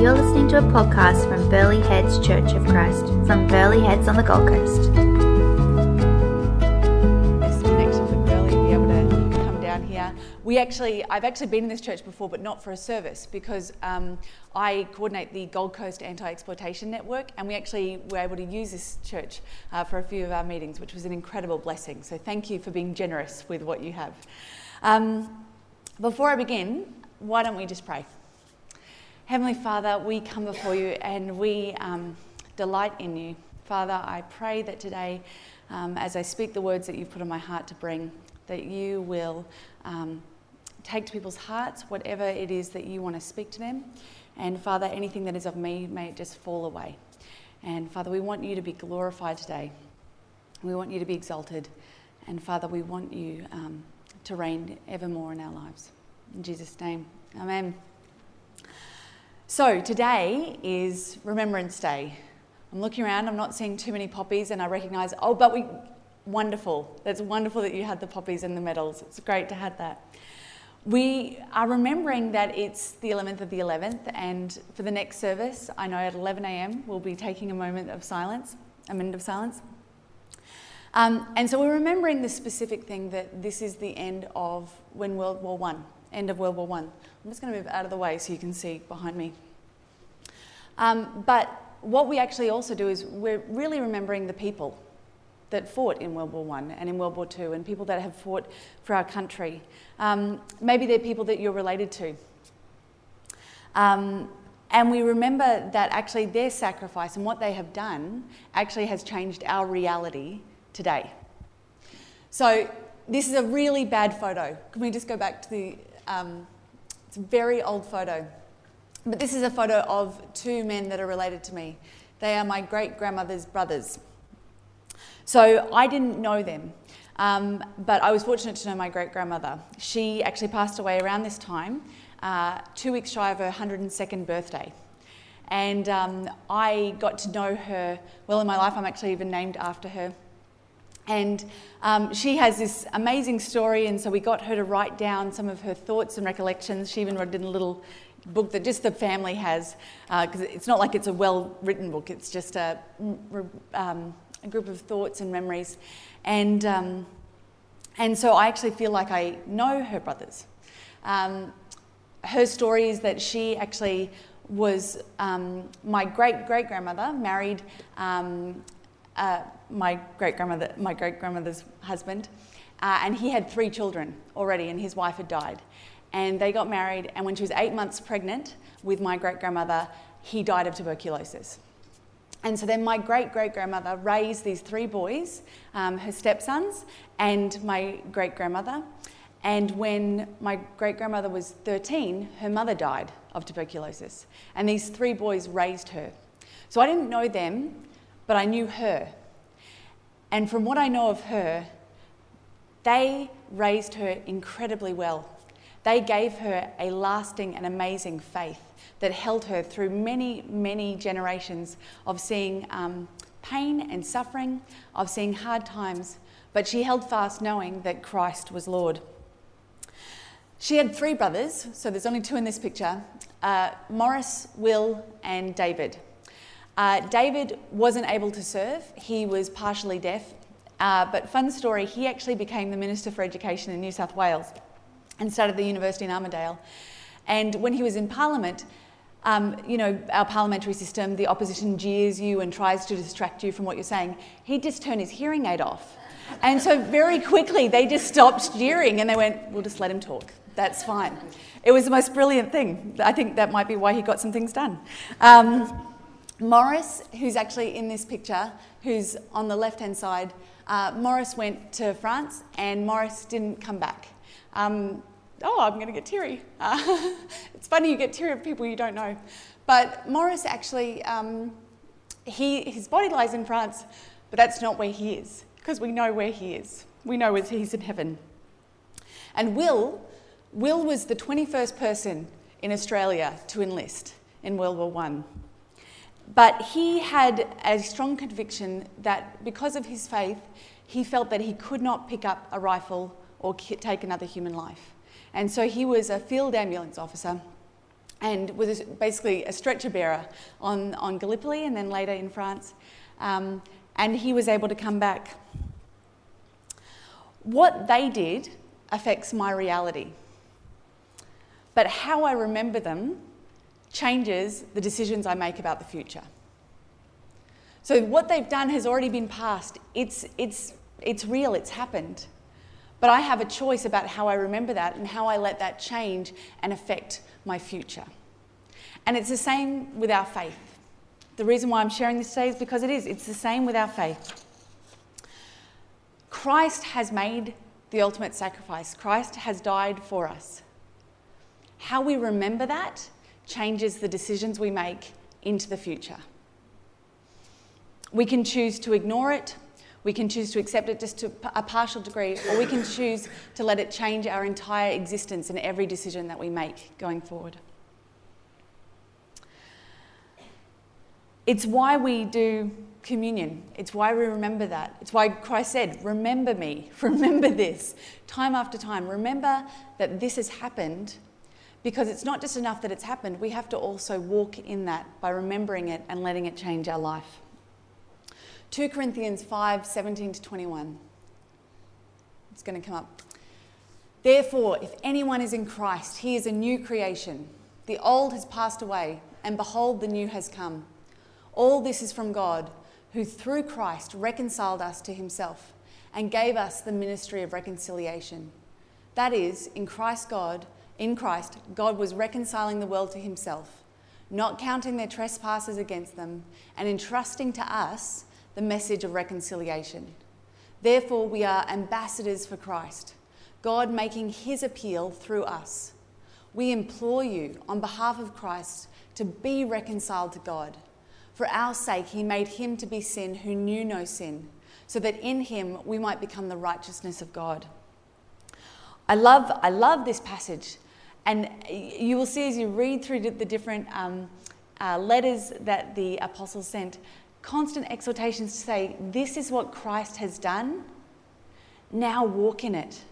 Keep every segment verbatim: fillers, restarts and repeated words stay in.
You're listening to a podcast from Burleigh Heads Church of Christ, from Burleigh Heads on the Gold Coast. It's connection for Burleigh to be able to come down here. We actually, I've actually been in this church before, but not for a service, because um, I coordinate the Gold Coast Anti-Exploitation Network, and we actually were able to use this church uh, for a few of our meetings, which was an incredible blessing. So thank you for being generous with what you have. Um, before I begin, why don't we just pray? Heavenly Father, we come before you and we um, delight in you. Father, I pray that today, um, as I speak the words that you've put on my heart to bring, that you will um, take to people's hearts whatever it is that you want to speak to them. And Father, anything that is of me, may it just fall away. And Father, we want you to be glorified today. We want you to be exalted. And Father, we want you um, to reign evermore in our lives. In Jesus' name, amen. So today is Remembrance Day. I'm looking around, I'm not seeing too many poppies, and I recognise, oh, but we, wonderful. That's wonderful that you had the poppies and the medals. It's great to have that. We are remembering that it's the eleventh of the eleventh, and for the next service, I know at eleven a.m. we'll be taking a moment of silence, a minute of silence. Um, and so we're remembering the specific thing that this is the end of when World War One. End of World War One. I'm just going to move out of the way so you can see behind me. Um, but what we actually also do is we're really remembering the people that fought in World War One and in World War Two, and people that have fought for our country. Um, maybe they're people that you're related to. Um, and we remember that actually their sacrifice and what they have done actually has changed our reality today. So this is a really bad photo. Can we just go back to the... Um, it's a very old photo. But this is a photo of two men that are related to me. They are my great-grandmother's brothers. So I didn't know them, um, but I was fortunate to know my great-grandmother. She actually passed away around this time, uh, two weeks shy of her one hundred second birthday. And um, I got to know her well in my life. I'm actually even named after her. And um, she has this amazing story, and so we got her to write down some of her thoughts and recollections. She even did a little book that just the family has, because uh, it's not like it's a well-written book. It's just a, um, a group of thoughts and memories. And, um, and so I actually feel like I know her brothers. Um, her story is that she actually was, um, my great-great-grandmother married... Um, Uh, my great-grandmother, my great-grandmother's husband, uh, and he had three children already, and his wife had died. And they got married, and when she was eight months pregnant with my great-grandmother, he died of tuberculosis. And so then my great-great-grandmother raised these three boys, um, her stepsons, and my great-grandmother. And when my great-grandmother was thirteen, her mother died of tuberculosis. And these three boys raised her. So I didn't know them, but I knew her. And from what I know of her, they raised her incredibly well. They gave her a lasting and amazing faith that held her through many, many generations of seeing um, pain and suffering, of seeing hard times, but she held fast knowing that Christ was Lord. She had three brothers, so there's only two in this picture, uh, Morris, Will, and David. Uh, David wasn't able to serve. He was partially deaf. Uh, but fun story, he actually became the Minister for Education in New South Wales and started the university in Armidale. And when he was in Parliament, um, you know, our parliamentary system, the opposition jeers you and tries to distract you from what you're saying. He just turned his hearing aid off. And so very quickly, they just stopped jeering and they went, we'll just let him talk. That's fine. It was the most brilliant thing. I think that might be why he got some things done. Um, Morris, who's actually in this picture, who's on the left-hand side, uh, Morris went to France and Morris didn't come back. Um, oh, I'm going to get teary. Uh, it's funny you get teary of people you don't know. But Morris actually, um, he his body lies in France, but that's not where he is, because we know where he is. We know he's in heaven. And Will, Will was the twenty-first person in Australia to enlist in World War One. But he had a strong conviction that because of his faith, he felt that he could not pick up a rifle or take another human life. And so he was a field ambulance officer and was basically a stretcher bearer on, on Gallipoli and then later in France. Um, and he was able to come back. What they did affects my reality, but how I remember them changes the decisions I make about the future. So what they've done has already been past. It's, it's, it's real, it's happened. But I have a choice about how I remember that and how I let that change and affect my future. And it's the same with our faith. The reason why I'm sharing this today is because it is. It's the same with our faith. Christ has made the ultimate sacrifice. Christ has died for us. How we remember that changes the decisions we make into the future. We can choose to ignore it. We can choose to accept it just to a partial degree, or we can choose to let it change our entire existence and every decision that we make going forward. It's why we do communion. It's why we remember that. It's why Christ said, remember me, remember this, time after time. Remember that this has happened, because it's not just enough that it's happened. We have to also walk in that by remembering it and letting it change our life. two Corinthians five, seventeen to twenty-one. It's going to come up. Therefore, if anyone is in Christ, he is a new creation. The old has passed away, and behold, the new has come. All this is from God, who through Christ reconciled us to himself and gave us the ministry of reconciliation. That is, in Christ God, in Christ, God was reconciling the world to himself, not counting their trespasses against them, and entrusting to us the message of reconciliation. Therefore, we are ambassadors for Christ, God making his appeal through us. We implore you on behalf of Christ to be reconciled to God. For our sake, he made him to be sin who knew no sin, so that in him we might become the righteousness of God. I love, I love this passage. And you will see as you read through the different um, uh, letters that the apostles sent, constant exhortations to say, this is what Christ has done. Now walk in it.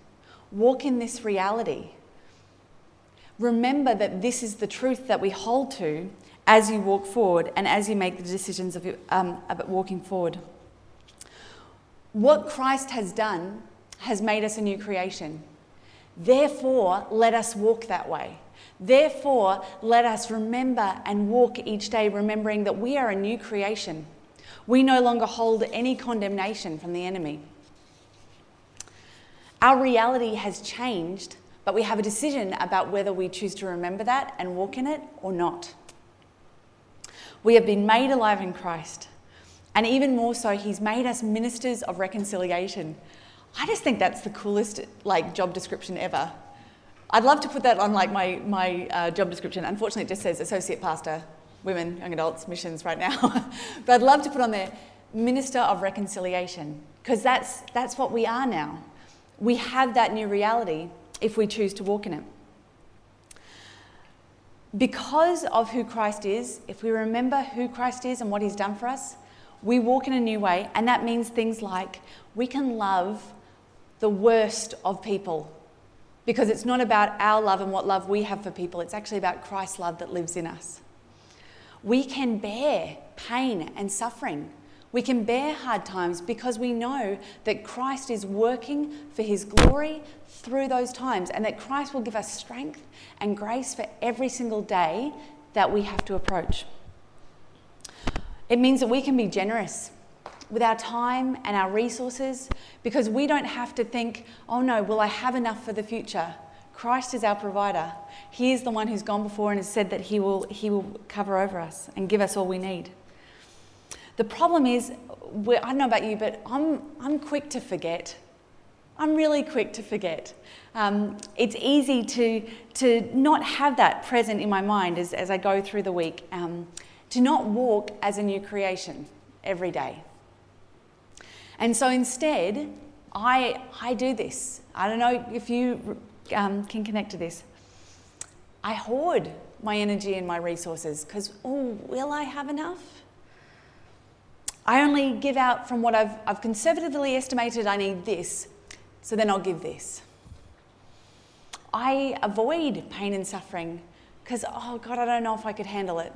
Walk in this reality. Remember that this is the truth that we hold to as you walk forward and as you make the decisions of your, um, about walking forward. What Christ has done has made us a new creation. Therefore, let us walk that way. Therefore, let us remember and walk each day, remembering that we are a new creation. We no longer hold any condemnation from the enemy. Our reality has changed, but we have a decision about whether we choose to remember that and walk in it or not. We have been made alive in Christ, and even more so, he's made us ministers of reconciliation. I just think that's the coolest like job description ever. I'd love to put that on like my, my uh, job description. Unfortunately, it just says Associate Pastor, Women, Young Adults, Missions right now. But I'd love to put on there, Minister of Reconciliation, because that's, that's what we are now. We have that new reality if we choose to walk in it. Because of who Christ is, if we remember who Christ is and what he's done for us, we walk in a new way, and that means things like we can love the worst of people, because it's not about our love and what love we have for people. It's actually about Christ's love that lives in us. We can bear pain and suffering. We can bear hard times because we know that Christ is working for his glory through those times, and that Christ will give us strength and grace for every single day that we have to approach. It means that we can be generous with our time and our resources, because we don't have to think, oh no, will I have enough for the future? Christ is our provider. He is the one who's gone before and has said that he will, he will cover over us and give us all we need. The problem is, I don't know about you, but I'm, I'm quick to forget. I'm really quick to forget. Um, it's easy to, to not have that present in my mind as, as I go through the week, um, to not walk as a new creation every day. And so instead, I, I do this. I don't know if you um, can connect to this. I hoard my energy and my resources because, oh, will I have enough? I only give out from what I've, I've conservatively estimated I need this, so then I'll give this. I avoid pain and suffering because, oh God, I don't know if I could handle it.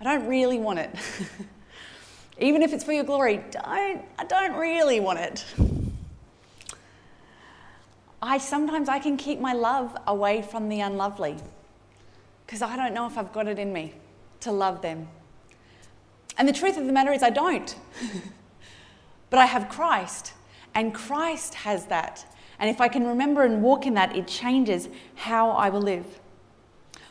I don't really want it. Even if it's for your glory, don't, I don't really want it. I sometimes I can keep my love away from the unlovely because I don't know if I've got it in me to love them. And the truth of the matter is I don't. But I have Christ, and Christ has that. And if I can remember and walk in that, it changes how I will live.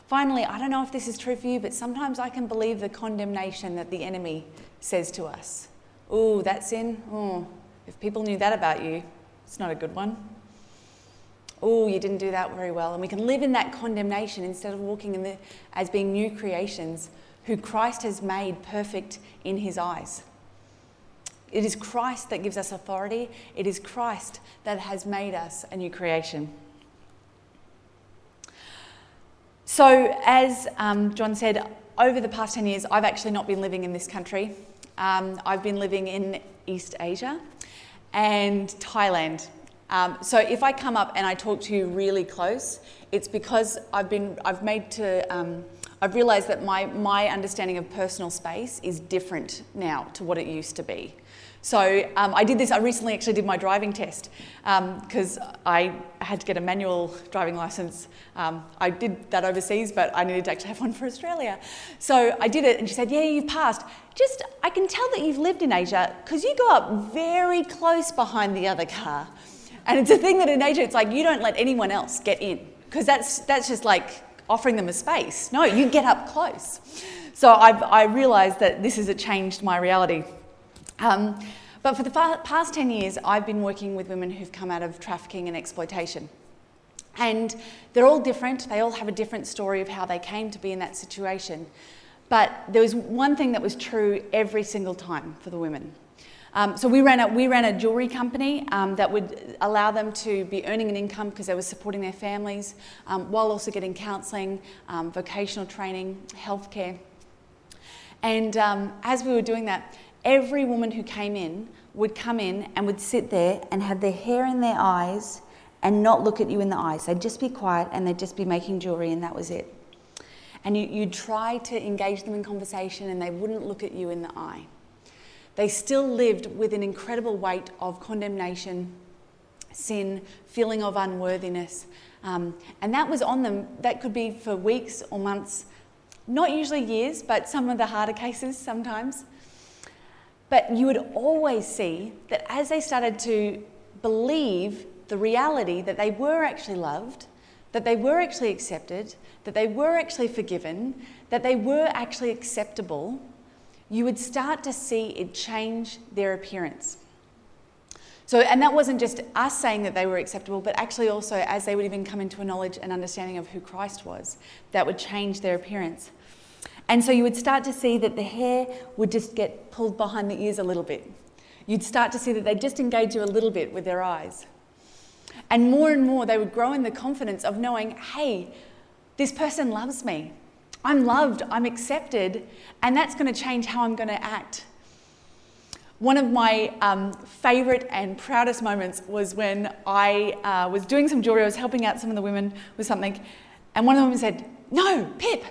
Finally, I don't know if this is true for you, but sometimes I can believe the condemnation that the enemy says to us. Ooh, that sin? Ooh, if people knew that about you, it's not a good one. Ooh, you didn't do that very well. And we can live in that condemnation instead of walking in the, as being new creations who Christ has made perfect in his eyes. It is Christ that gives us authority. It is Christ that has made us a new creation. So as um, John said, over the past ten years, I've actually not been living in this country. Um, I've been living in East Asia and Thailand. Um, so if I come up and I talk to you really close, it's because I've been, I've made to, um, I've realised that my, my understanding of personal space is different now to what it used to be. So um, I did this, I recently actually did my driving test because um, I had to get a manual driving licence. Um, I did that overseas, but I needed to actually have one for Australia. So I did it and she said, yeah, you've passed. Just, I can tell that you've lived in Asia because you go up very close behind the other car. And it's a thing that in Asia, it's like you don't let anyone else get in because that's, that's just like offering them a space. No, you get up close. So I've, I realised that this has changed my reality. Um, but for the past ten years, I've been working with women who've come out of trafficking and exploitation. And they're all different. They all have a different story of how they came to be in that situation. But there was one thing that was true every single time for the women. Um, so we ran a, we ran a jewellery company um, that would allow them to be earning an income because they were supporting their families um, while also getting counselling, um, vocational training, healthcare. And um, as we were doing that, every woman who came in would come in and would sit there and have their hair in their eyes and not look at you in the eyes. They'd just be quiet and they'd just be making jewellery and that was it. And you, you'd try to engage them in conversation and they wouldn't look at you in the eye. They still lived with an incredible weight of condemnation, sin, feeling of unworthiness. Um, and that was on them. That could be for weeks or months, not usually years, but some of the harder cases sometimes. But you would always see that as they started to believe the reality that they were actually loved, that they were actually accepted, that they were actually forgiven, that they were actually acceptable, you would start to see it change their appearance. So, and that wasn't just us saying that they were acceptable, but actually also as they would even come into a knowledge and understanding of who Christ was, that would change their appearance. And so you would start to see that the hair would just get pulled behind the ears a little bit. You'd start to see that they just engage you a little bit with their eyes. And more and more they would grow in the confidence of knowing, hey, this person loves me. I'm loved, I'm accepted, and that's going to change how I'm going to act. One of my um, favourite and proudest moments was when I uh, was doing some jewellery. I was helping out some of the women with something, and one of the women said, no, Pip,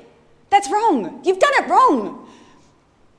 that's wrong. You've done it wrong.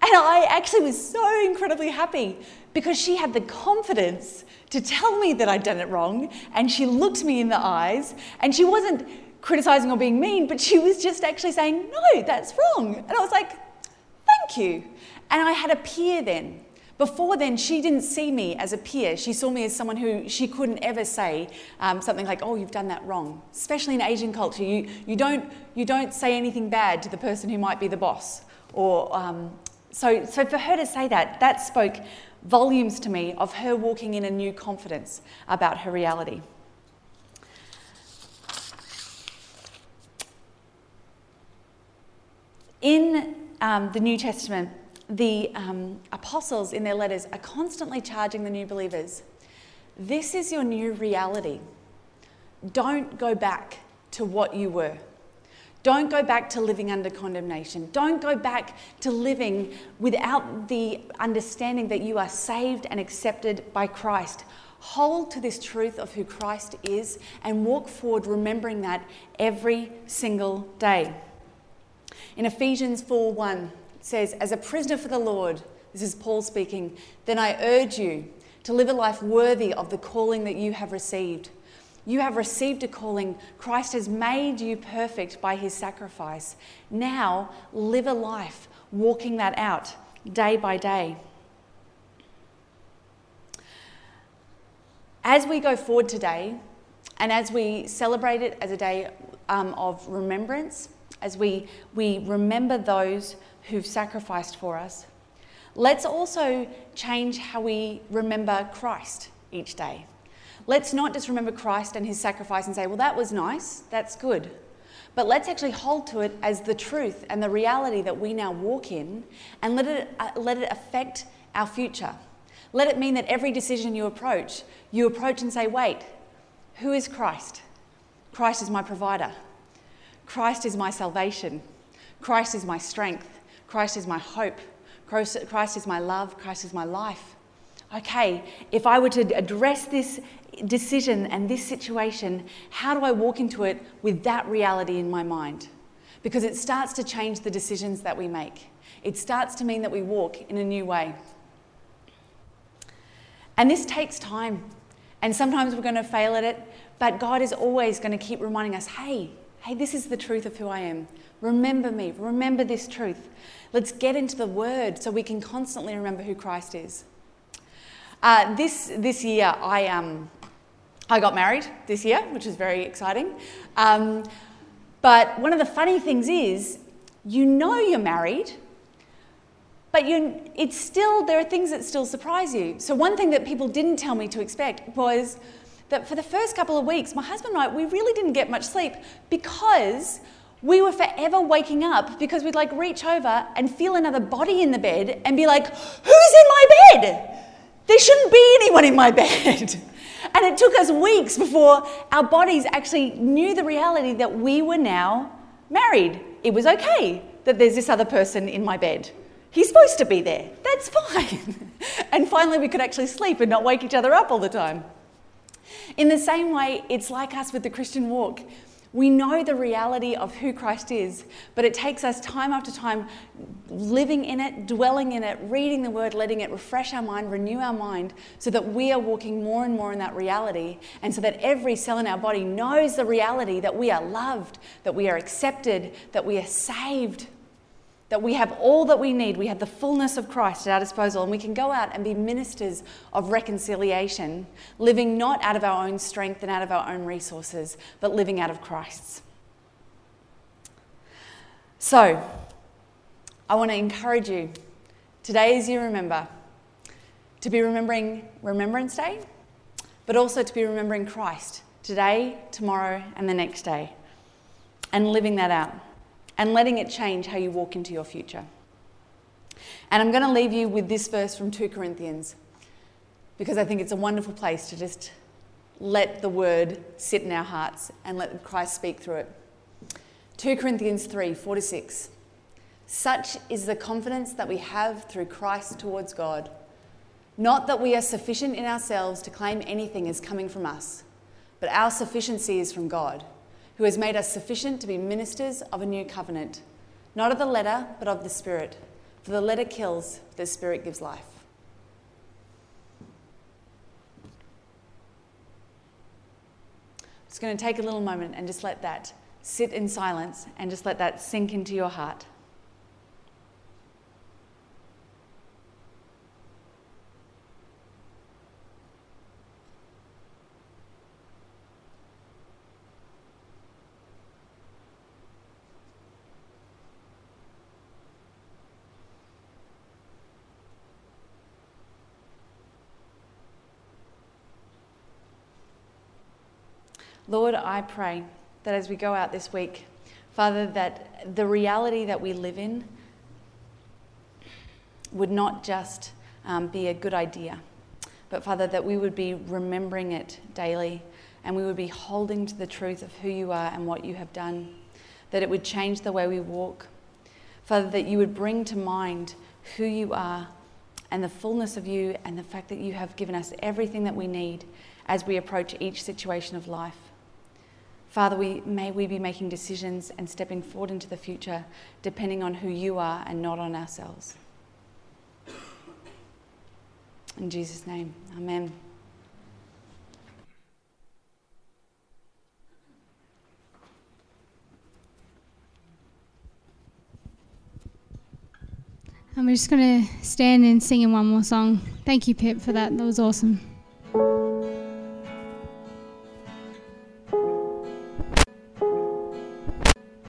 And I actually was so incredibly happy because she had the confidence to tell me that I'd done it wrong, and she looked me in the eyes, and she wasn't criticising or being mean, but she was just actually saying, no, that's wrong. And I was like, thank you. And I had a peer then. Before then, she didn't see me as a peer. She saw me as someone who she couldn't ever say um, something like, oh, you've done that wrong. Especially in Asian culture, you, you, don't, you don't say anything bad to the person who might be the boss. Or um, so, so for her to say that, that spoke volumes to me of her walking in a new confidence about her reality. In um, the New Testament, the um, apostles in their letters are constantly charging the new believers, this is your new reality. Don't go back to what you were. Don't go back to living under condemnation. Don't go back to living without the understanding that you are saved and accepted by Christ. Hold to this truth of who Christ is and walk forward remembering that every single day. In Ephesians four one, it says, as a prisoner for the Lord, this is Paul speaking, then I urge you to live a life worthy of the calling that you have received. You have received a calling. Christ has made you perfect by his sacrifice. Now live a life walking that out day by day. As we go forward today, and as we celebrate it as a day um, of remembrance, as we, we remember those who've sacrificed for us, let's also change how we remember Christ each day. Let's not just remember Christ and his sacrifice and say, well, that was nice, that's good. But let's actually hold to it as the truth and the reality that we now walk in, and let it, uh, let it affect our future. Let it mean that every decision you approach, you approach and say, wait, who is Christ? Christ is my provider. Christ is my salvation. Christ is my strength. Christ is my hope. Christ is my love. Christ is my life. Okay, if I were to address this decision and this situation, how do I walk into it with that reality in my mind? Because it starts to change the decisions that we make. It starts to mean that we walk in a new way. And this takes time. And sometimes we're going to fail at it, but God is always going to keep reminding us, hey, hey, this is the truth of who I am. Remember me. Remember this truth. Let's get into the Word so we can constantly remember who Christ is. Uh, this this year, I um, I got married this year, which is very exciting. Um, but one of the funny things is, you know you're married, but you, it's still, there are things that still surprise you. So one thing that people didn't tell me to expect was that for the first couple of weeks, my husband and I, we really didn't get much sleep because we were forever waking up because we'd like reach over and feel another body in the bed and be like, who's in my bed? There shouldn't be anyone in my bed. And it took us weeks before our bodies actually knew the reality that we were now married. It was okay that there's this other person in my bed. He's supposed to be there. That's fine. And finally, we could actually sleep and not wake each other up all the time. In the same way, it's like us with the Christian walk. We know the reality of who Christ is, but it takes us time after time living in it, dwelling in it, reading the Word, letting it refresh our mind, renew our mind, so that we are walking more and more in that reality, and so that every cell in our body knows the reality that we are loved, that we are accepted, that we are saved, that we have all that we need. We have the fullness of Christ at our disposal, and we can go out and be ministers of reconciliation, living not out of our own strength and out of our own resources, but living out of Christ's. So, I want to encourage you, today as you remember, to be remembering Remembrance Day, but also to be remembering Christ today, tomorrow, and the next day, and living that out, and letting it change how you walk into your future. And I'm going to leave you with this verse from two Corinthians, because I think it's a wonderful place to just let the Word sit in our hearts and let Christ speak through it. two Corinthians three, four to six. Such is the confidence that we have through Christ towards God. Not that we are sufficient in ourselves to claim anything as coming from us, but our sufficiency is from God, who has made us sufficient to be ministers of a new covenant, not of the letter, but of the Spirit. For the letter kills, but the Spirit gives life. I'm just going to take a little moment and just let that sit in silence and just let that sink into your heart. Lord, I pray that as we go out this week, Father, that the reality that we live in would not just um, be a good idea, but Father, that we would be remembering it daily, and we would be holding to the truth of who you are and what you have done, that it would change the way we walk. Father, that you would bring to mind who you are and the fullness of you and the fact that you have given us everything that we need as we approach each situation of life. Father, we, may we be making decisions and stepping forward into the future, depending on who you are and not on ourselves. In Jesus' name, amen. And we're just going to stand and sing in one more song. Thank you, Pip, for that. That was awesome.